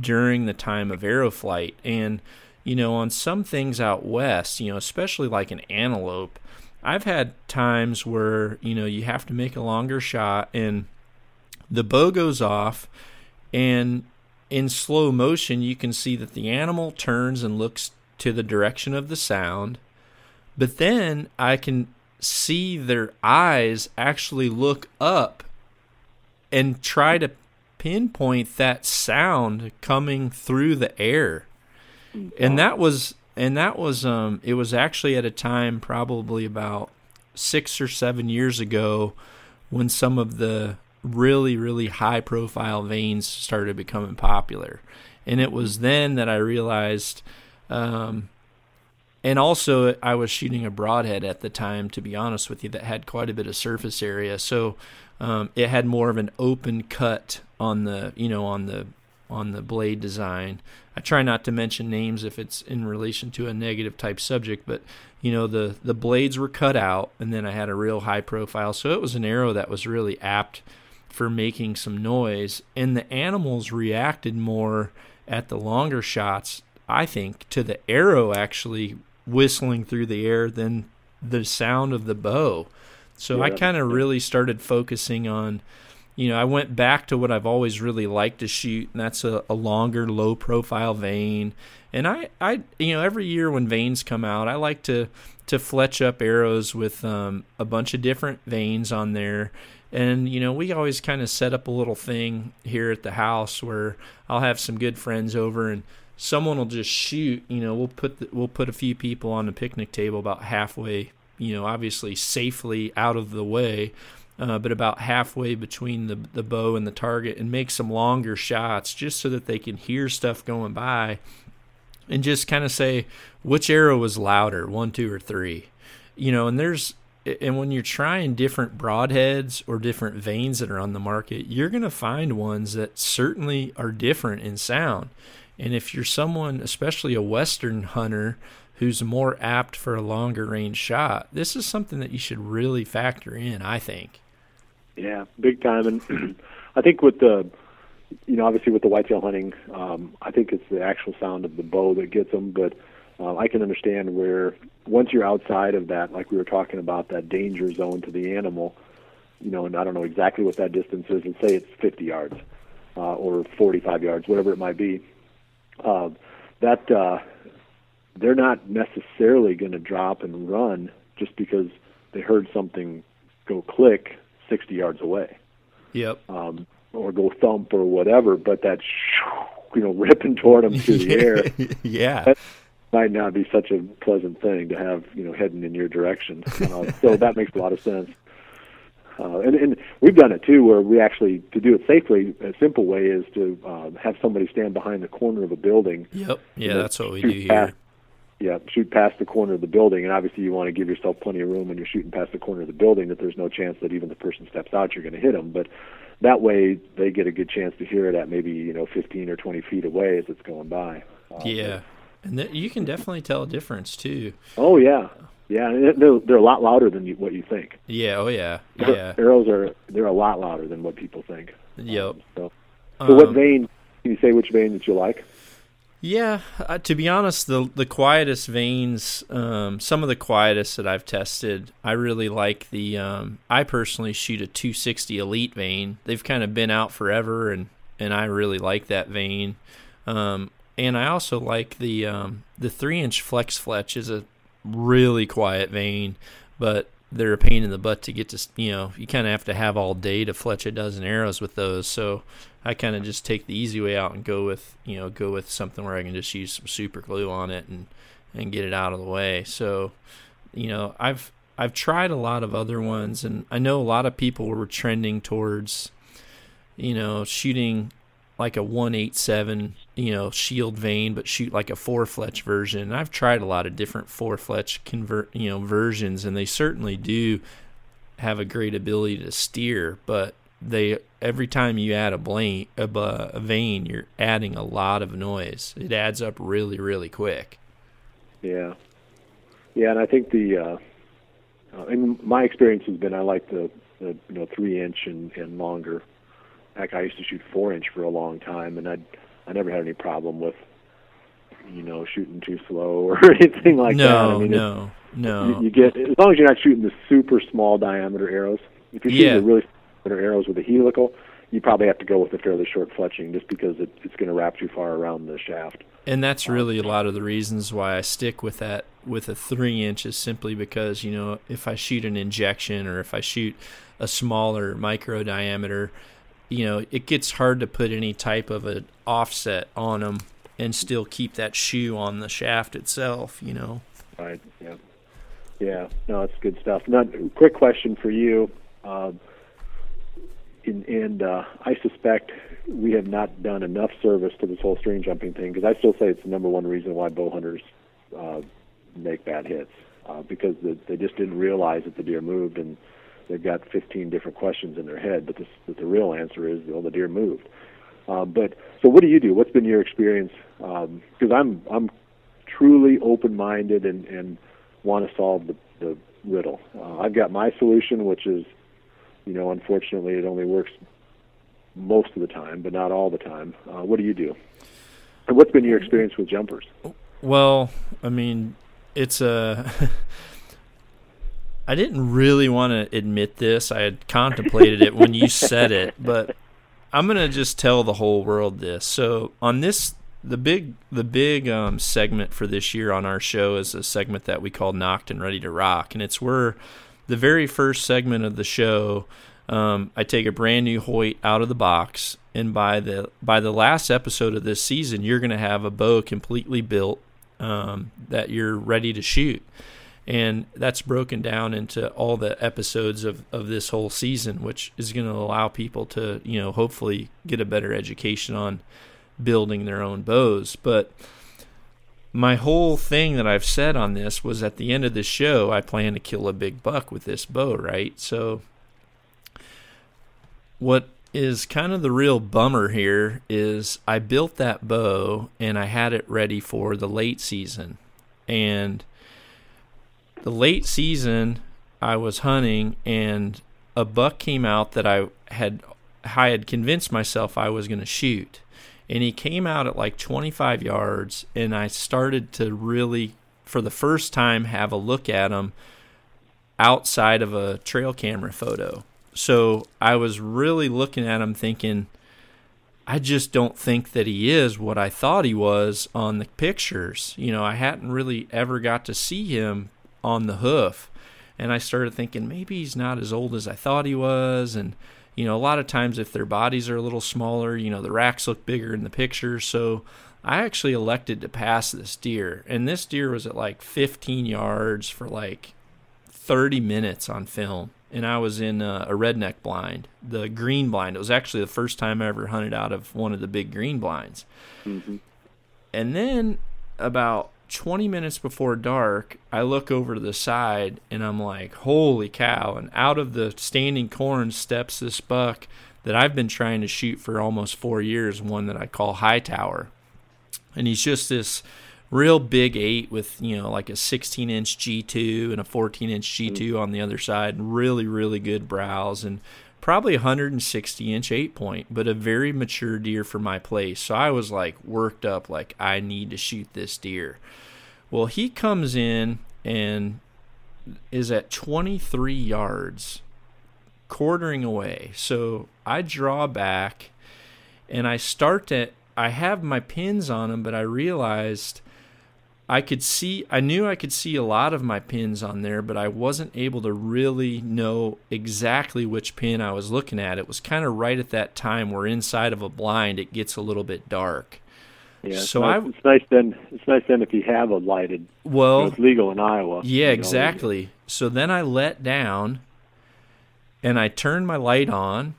during the time of arrow flight. And, you know, on some things out west, you know, especially like an antelope, I've had times where, you know, you have to make a longer shot and the bow goes off, and in slow motion you can see that the animal turns and looks to the direction of the sound, but then I can see their eyes actually look up and try to pinpoint that sound coming through the air. And that was it was actually at a time probably about 6 or 7 years ago when some of the really, really high profile veins started becoming popular. And it was then that I realized And also, I was shooting a broadhead at the time, to be honest with you, that had quite a bit of surface area. So it had more of an open cut on the, you know, on the blade design. I try not to mention names if it's in relation to a negative type subject, but you know, the blades were cut out, and then I had a real high profile. So it was an arrow that was really apt for making some noise, and the animals reacted more at the longer shots, I think, to the arrow actually whistling through the air than the sound of the bow. So yeah, I kind of really started focusing on, you know, I went back to what I've always really liked to shoot, and that's a longer, low profile vein. And I you know, every year when veins come out, I like to fletch up arrows with a bunch of different veins on there. And, you know, we always kind of set up a little thing here at the house where I'll have some good friends over, and someone will just shoot, you know, we'll put a few people on the picnic table about halfway, you know, obviously safely out of the way, but about halfway between the bow and the target, and make some longer shots just so that they can hear stuff going by, and just kind of say, which arrow was louder, 1, 2, or 3, you know. And when you're trying different broadheads or different veins that are on the market, you're going to find ones that certainly are different in sound. And if you're someone, especially a Western hunter, who's more apt for a longer range shot, this is something that you should really factor in, I think. Yeah, big time. And I think with the, you know, obviously with the whitetail hunting, I think it's the actual sound of the bow that gets them. But I can understand where once you're outside of that, like we were talking about, that danger zone to the animal, you know, and I don't know exactly what that distance is, and say it's 50 yards or 45 yards, whatever it might be. They're not necessarily going to drop and run just because they heard something go click 60 yards away. Yep. Or go thump or whatever, but that, you know, ripping toward them through the air. Yeah. That might not be such a pleasant thing to have, you know, heading in your direction. So that makes a lot of sense. And we've done it too, where we actually, to do it safely, a simple way is to have somebody stand behind the corner of a building. Yep. Yeah, that's what we do here. Yeah, shoot past the corner of the building. And obviously you want to give yourself plenty of room when you're shooting past the corner of the building, that there's no chance that even the person steps out, you're going to hit them. But that way they get a good chance to hear it at maybe, you know, 15 or 20 feet away as it's going by. Yeah. And you can definitely tell a difference too. Oh, yeah. Yeah, they're a lot louder than what you think. Yeah, oh yeah, yeah. Arrows they're a lot louder than what people think. Yep. So what vein? Can you say which vein that you like? Yeah, to be honest, the quietest veins, some of the quietest that I've tested, I really like the. I personally shoot a 260 Elite vein. They've kind of been out forever, and I really like that vein. And I also like the 3-inch Flex Fletch is a really quiet vein, but they're a pain in the butt to get to, you know, you kind of have to have all day to fletch a dozen arrows with those. So I kind of just take the easy way out and go with something where I can just use some super glue on it and get it out of the way. So, you know, I've tried a lot of other ones, and I know a lot of people were trending towards, you know, shooting like a 187, you know, shield vein, but shoot like a 4-fletch version. And I've tried a lot of different 4-fletch versions, and they certainly do have a great ability to steer. But every time you add a vein, you're adding a lot of noise. It adds up really, really quick. Yeah, yeah, and I think in my experience has been I like the you know 3-inch and longer. Heck, I used to shoot 4-inch for a long time, and I never had any problem with, you know, shooting too slow or anything like that. I mean, no. You get, as long as you're not shooting the super small diameter arrows. If you're shooting the really small arrows with a helical, you probably have to go with a fairly short fletching just because it's going to wrap too far around the shaft. And that's really a lot of the reasons why I stick with that with a 3-inch, is simply because, you know, if I shoot an injection or if I shoot a smaller micro diameter, you know, it gets hard to put any type of an offset on them and still keep that shoe on the shaft itself, you know. Right, yeah. Yeah, no, it's good stuff. Now, quick question for you, and I suspect we have not done enough service to this whole string jumping thing, because I still say it's the number one reason why bow hunters make bad hits because they just didn't realize that the deer moved, and they've got 15 different questions in their head, but the real answer is, well, the deer moved. So what do you do? What's been your experience? Because I'm truly open-minded and want to solve the riddle. I've got my solution, which is, unfortunately, it only works most of the time, but not all the time. What do you do? And what's been your experience with jumpers? Well, it's a... I didn't really want to admit this. I had contemplated it when you said it, but I'm going to just tell the whole world this. So on this, the big segment for this year on our show is a segment that we call Knocked and Ready to Rock. And it's where the very first segment of the show, I take a brand new Hoyt out of the box. And by the last episode of this season, you're going to have a bow completely built that you're ready to shoot. And that's broken down into all the episodes of this whole season, which is going to allow people to, hopefully get a better education on building their own bows. But my whole thing that I've said on this was, at the end of the show, I plan to kill a big buck with this bow, right? So what is kind of the real bummer here is I built that bow and I had it ready for the late season. And the late season, I was hunting, and a buck came out that I had convinced myself I was going to shoot. And he came out at like 25 yards, and I started to really, for the first time, have a look at him outside of a trail camera photo. So I was really looking at him thinking, I just don't think that he is what I thought he was on the pictures. I hadn't really ever got to see him on the hoof, and I started thinking, maybe he's not as old as I thought he was. And a lot of times, if their bodies are a little smaller, the racks look bigger in the picture. So I actually elected to pass this deer, and this deer was at like 15 yards for like 30 minutes on film, and I was in a redneck blind, the green blind. It was actually the first time I ever hunted out of one of the big green blinds. Mm-hmm. And then about 20 minutes before dark, I look over to the side, and I'm like, holy cow. And out of the standing corn steps this buck that I've been trying to shoot for almost 4 years, one that I call Hightower. And he's just this real big 8 with, like a 16-inch G2 and a 14-inch G2 on the other side, really, really good brows, and probably 160-inch 8-point, but a very mature deer for my place. So I was like worked up, like I need to shoot this deer. Well, he comes in and is at 23 yards, quartering away. So I draw back, and I have my pins on him, but I realized I knew I could see a lot of my pins on there, but I wasn't able to really know exactly which pin I was looking at. It was kind of right at that time where inside of a blind it gets a little bit dark. Yeah, so it's nice then if you have a lighted. Well, it's legal in Iowa. Yeah, exactly. So then I let down, and I turned my light on.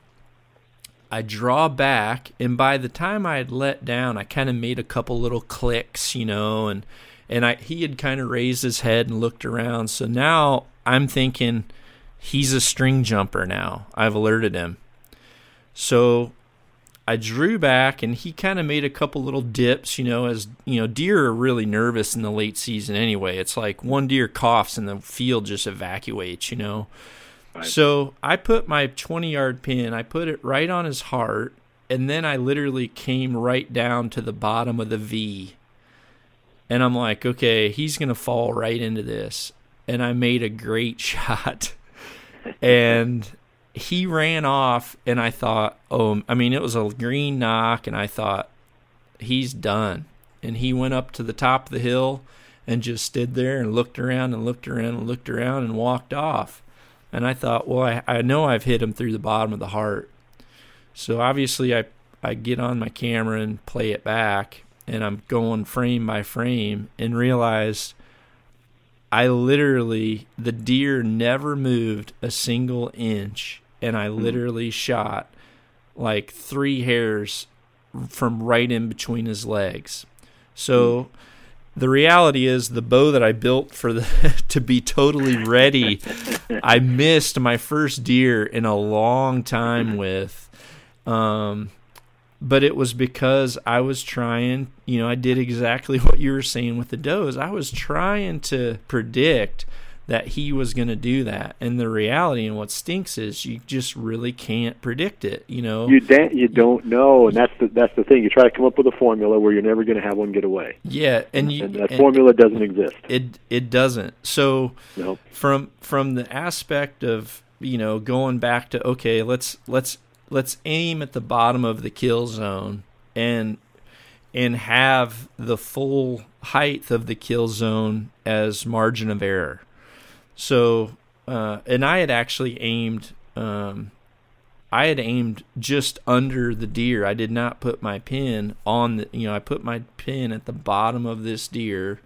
I draw back, and by the time I had let down, I kind of made a couple little clicks, And he had kind of raised his head and looked around. So now I'm thinking he's a string jumper now. I've alerted him. So I drew back, and he kind of made a couple little dips, deer are really nervous in the late season anyway. It's like one deer coughs and the field just evacuates, Right. So I put my 20-yard pin, I put it right on his heart, and then I literally came right down to the bottom of the V. And I'm like, okay, he's going to fall right into this. And I made a great shot. And he ran off, and I thought, it was a green knock, and I thought, he's done. And he went up to the top of the hill and just stood there and looked around and looked around and looked around and walked off. And I thought, well, I know I've hit him through the bottom of the heart. So obviously I get on my camera and play it back, and I'm going frame by frame, and realized the deer never moved a single inch, and I literally shot like 3 hairs from right in between his legs. So The reality is the bow that I built for to be totally ready, I missed my first deer in a long time with. But it was because I was trying, you know, I did exactly what you were saying with the does. I was trying to predict that he was going to do that. And the reality and what stinks is you just really can't predict it, you know. You don't know, and that's the thing. You try to come up with a formula where you're never going to have one get away. Yeah, and formula doesn't exist. It doesn't. So nope. From the aspect of, you know, going back to, okay, let's aim at the bottom of the kill zone and have the full height of the kill zone as margin of error. So, and I had actually aimed, just under the deer. I did not put my pin on I put my pin at the bottom of this deer,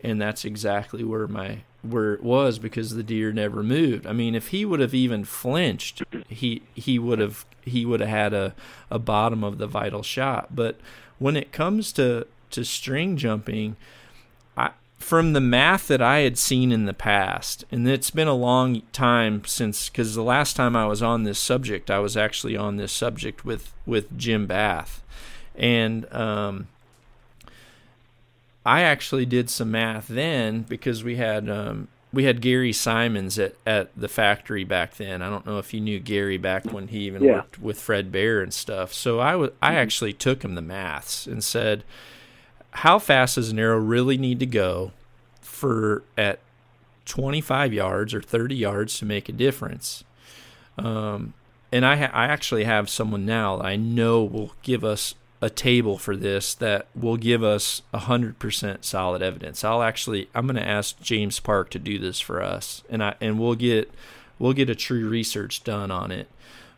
and that's exactly where it was, because the deer never moved. I mean, if he would have even flinched, he would have had a bottom of the vital shot. But when it comes to string jumping, from the math that I had seen in the past, and it's been a long time since, because the last time I was on this subject, I was actually on this subject with Jim Bath. And I actually did some math then, because we had Gary Simons at the factory back then. I don't know if you knew Gary back when he even worked with Fred Bear and stuff. So I actually took him the maths and said, how fast does an arrow really need to go for at 25 yards or 30 yards to make a difference? And I actually have someone now that I know will give us a table for this that will give us 100% solid evidence. I'm going to ask James Park to do this for us, and we'll get a true research done on it.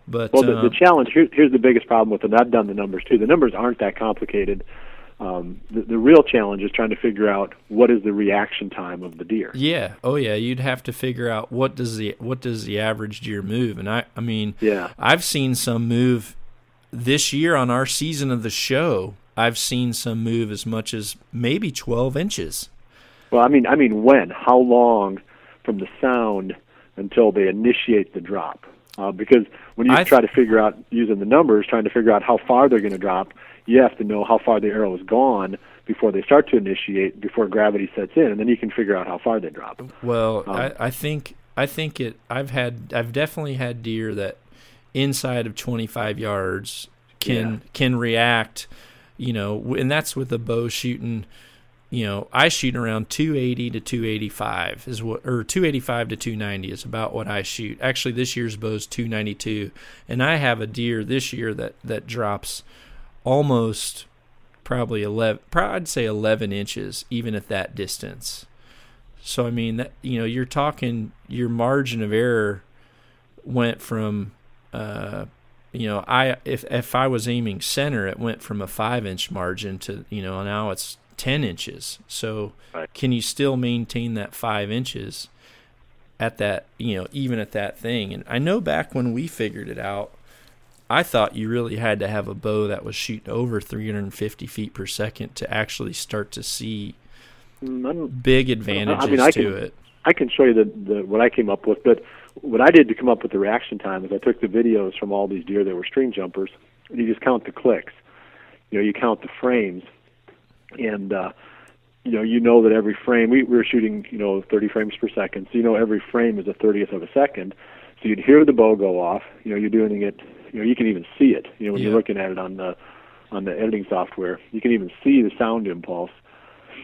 But the challenge here's the biggest problem with it. I've done the numbers too. The numbers aren't that complicated. The real challenge is trying to figure out what is the reaction time of the deer. Yeah. Oh yeah. You'd have to figure out what does the average deer move. And I've seen some move this year on our season of the show. I've seen some move as much as maybe 12 inches. Well, I mean, when, how long from the sound until they initiate the drop? Because when you try to figure out using the numbers, trying to figure out how far they're going to drop, you have to know how far the arrow is gone before they start to initiate, before gravity sets in, and then you can figure out how far they drop. Well, I think I've definitely had deer that inside of 25 yards can react, you know, and that's with a bow shooting. You know, I shoot around 280 to 285 is what, or 285 to 290 is about what I shoot. Actually, this year's bow is 292, and I have a deer this year that drops almost probably 11 inches even at that distance. So I mean that, you know, you're talking your margin of error went from you know, if I was aiming center, it went from a 5-inch margin to, you know, now it's 10 inches. So right. Can you still maintain that 5 inches at that, you know, even at that thing? And I know back when we figured it out, I thought you really had to have a bow that was shooting over 350 feet per second to actually start to see big advantages to it. I can show you the what I came up with, but what I did to come up with the reaction time is I took the videos from all these deer that were string jumpers, and you just count the clicks. You know, you count the frames, and you know that every frame, we were shooting, you know, 30 frames per second, so you know every frame is a 30th of a second. So you'd hear the bow go off. You know, you're doing it. You know, you can even see it. You know, when you're looking at it on the editing software, you can even see the sound impulse.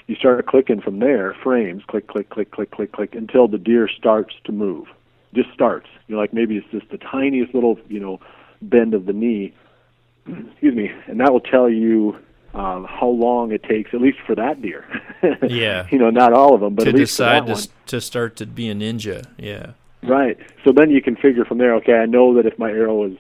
You start clicking from there, frames, click, click, click, click, click, click, until the deer starts to move. Just starts. You know, like maybe it's just the tiniest little, you know, bend of the knee. Excuse me. And that will tell you how long it takes, at least for that deer. Yeah. You know, not all of them, but to at least decide for that to start to be a ninja. Yeah. Right. So then you can figure from there, okay, I know that if my arrow is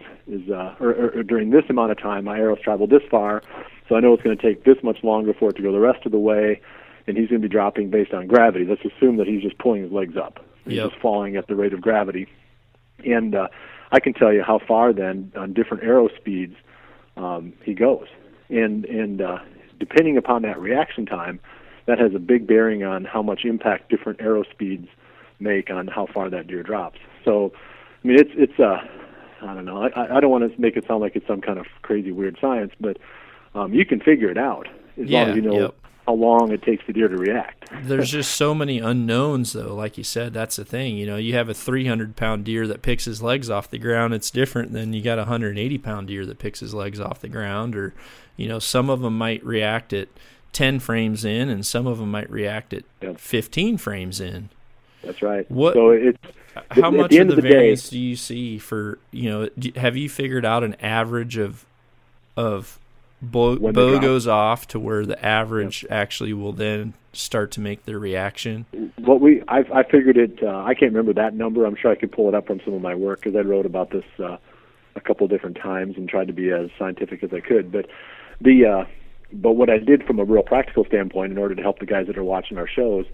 during this amount of time, my arrow's traveled this far, so I know it's going to take this much longer for it to go the rest of the way, and he's going to be dropping based on gravity. Let's assume that he's just pulling his legs up. He's just falling at the rate of gravity. And I can tell you how far then on different arrow speeds he goes. And depending upon that reaction time, that has a big bearing on how much impact different AeroSpeeds make on how far that deer drops. So, I mean, I don't know. I don't want to make it sound like it's some kind of crazy weird science, but you can figure it out as long as you know how long it takes the deer to react. There's just so many unknowns, though. Like you said, that's the thing. You know, you have a 300-pound deer that picks his legs off the ground. It's different than you got a 180-pound deer that picks his legs off the ground. Or, you know, some of them might react at 10 frames in, and some of them might react at 15 frames in. That's right. So it's how much of the variance do you see for, you know, have you figured out an average of bow goes off to where the average actually will then start to make their reaction? What I figured it, I can't remember that number. I'm sure I could pull it up from some of my work because I wrote about this a couple different times and tried to be as scientific as I could. But but what I did from a real practical standpoint in order to help the guys that are watching our shows,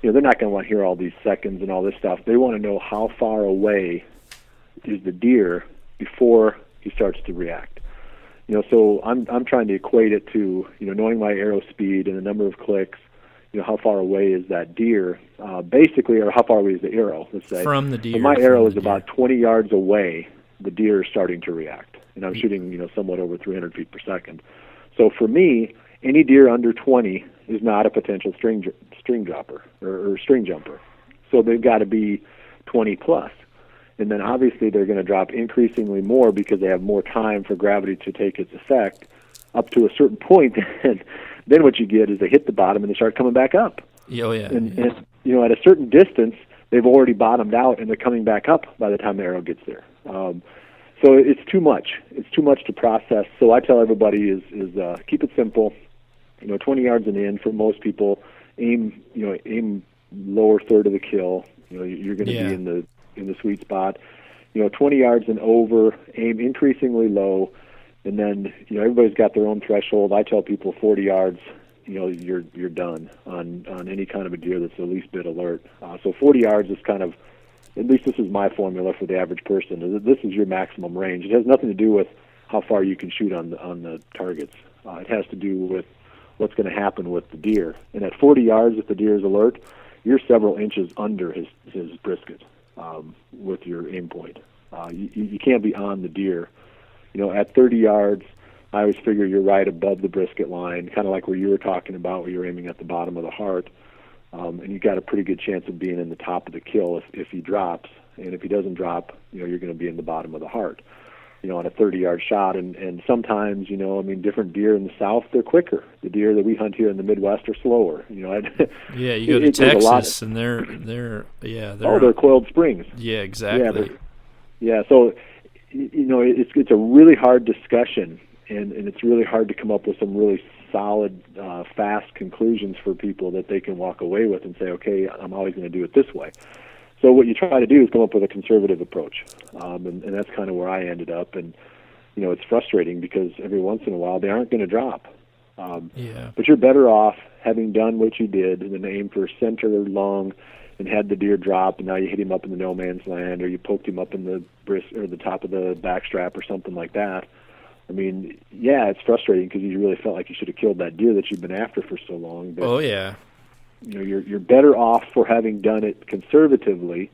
you know, they're not going to want to hear all these seconds and all this stuff. They want to know how far away is the deer before he starts to react. You know, so I'm trying to equate it to, you know, knowing my AeroSpeed and the number of clicks, you know, how far away is that deer, basically, or how far away is the arrow, let's say. From the deer. So my arrow is about 20 yards away, the deer is starting to react. And I'm shooting, you know, somewhat over 300 feet per second. So for me, any deer under 20 is not a potential string dropper or string jumper. So they've got to be 20 plus. And then obviously they're going to drop increasingly more because they have more time for gravity to take its effect up to a certain point. And then what you get is they hit the bottom and they start coming back up. Oh, yeah. And you know, at a certain distance, they've already bottomed out and they're coming back up by the time the arrow gets there. So it's too much. It's too much to process. So I tell everybody is keep it simple. You know, 20 yards and in for most people. Aim lower third of the kill. You know, you're going to be in the sweet spot. You know, 20 yards and over. Aim increasingly low, and then you know everybody's got their own threshold. I tell people 40 yards. You know, you're done on any kind of a deer that's the least bit alert. So 40 yards is kind of, at least this is my formula for the average person. This is your maximum range. It has nothing to do with how far you can shoot on the targets. It has to do with what's going to happen with the deer. And at 40 yards, if the deer is alert, you're several inches under his brisket with your aim point. You can't be on the deer. You know, at 30 yards, I always figure you're right above the brisket line, kind of like where you were talking about, where you're aiming at the bottom of the heart. And you've got a pretty good chance of being in the top of the kill if he drops. And if he doesn't drop, you know, you're going to be in the bottom of the heart, you know, on a 30-yard shot. And sometimes, you know, I mean, different deer in the South, they're quicker. The deer that we hunt here in the Midwest are slower. You know, you go to Texas and they're coiled springs. Yeah, exactly. Yeah, so, you know, it's a really hard discussion, and it's really hard to come up with some really solid, fast conclusions for people that they can walk away with and say, okay, I'm always going to do it this way. So what you try to do is come up with a conservative approach, and that's kind of where I ended up. And, you know, it's frustrating because every once in a while they aren't going to drop. But you're better off having done what you did and then aim for center or long and had the deer drop, and now you hit him up in the no man's land or you poked him up in the brisket or the top of the backstrap or something like that. I mean, yeah, it's frustrating because you really felt like you should have killed that deer that you've been after for so long. But, oh, yeah. You know, you're better off for having done it conservatively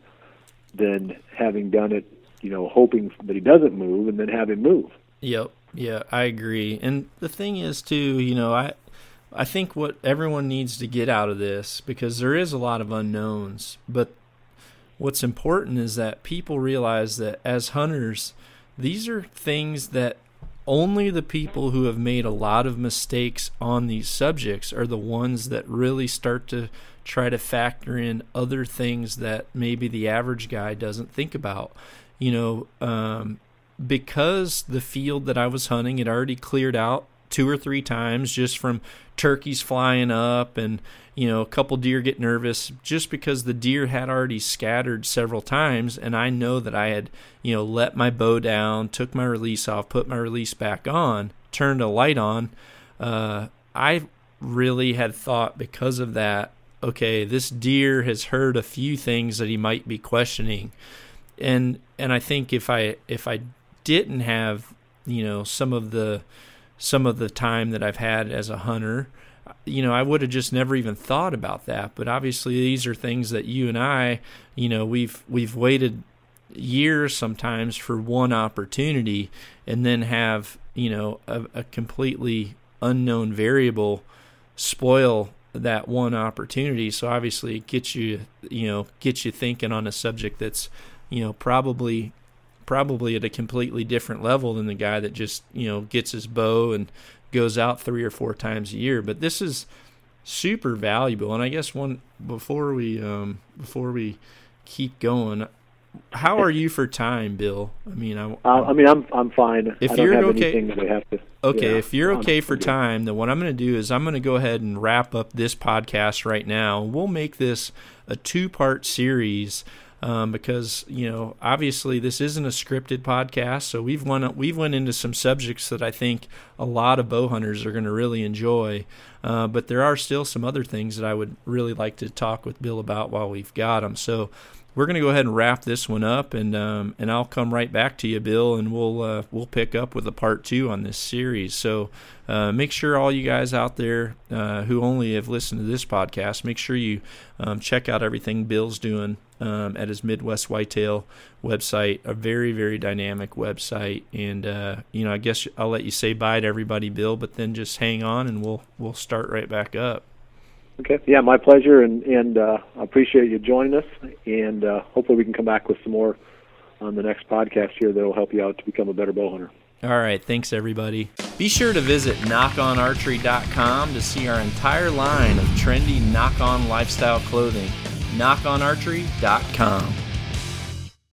than having done it, you know, hoping that he doesn't move and then have him move. Yep. Yeah, I agree. And the thing is, too, you know, I think what everyone needs to get out of this, because there is a lot of unknowns, but what's important is that people realize that as hunters, these are things that only the people who have made a lot of mistakes on these subjects are the ones that really start to try to factor in other things that maybe the average guy doesn't think about. You know, because the field that I was hunting had already cleared out 2 or 3 times just from turkeys flying up and, you know, a couple deer get nervous just because the deer had already scattered several times. And I know that I had, you know, let my bow down, took my release off, put my release back on, turned a light on. I really had thought because of that, okay, this deer has heard a few things that he might be questioning. And I think if I didn't have, you know, some of the some of the time that I've had as a hunter. You know, I would have just never even thought about that. But obviously, these are things that you and I, you know, we've waited years sometimes for one opportunity, and then have, you know, a completely unknown variable spoil that one opportunity. So obviously, it gets you, you know, gets you thinking on a subject that's, you know, probably at a completely different level than the guy that just, you know, gets his bow and goes out 3 or 4 times a year. But this is super valuable. And I guess one, before we keep going, how are you for time, Bill? I mean, I'm fine. If I don't have anything that we have to. Okay, yeah, if you're okay for time, then what I'm going to do is I'm going to go ahead and wrap up this podcast right now. We'll make this a 2-part series. Because, you know, obviously this isn't a scripted podcast, so we've went into some subjects that I think a lot of bow hunters are going to really enjoy. But there are still some other things that I would really like to talk with Bill about while we've got them. So we're going to go ahead and wrap this one up, and I'll come right back to you, Bill, and we'll pick up with a part 2 on this series. So make sure all you guys out there who only have listened to this podcast, make sure you check out everything Bill's doing at his Midwest Whitetail website, a very, very dynamic website. And you know, I guess I'll let you say bye to everybody, Bill, but then just hang on and we'll start right back up. Okay. Yeah, my pleasure, and I appreciate you joining us, and hopefully we can come back with some more on the next podcast here that will help you out to become a better bow hunter. All right. Thanks, everybody. Be sure to visit knockonarchery.com to see our entire line of trendy knock-on lifestyle clothing. knockonarchery.com.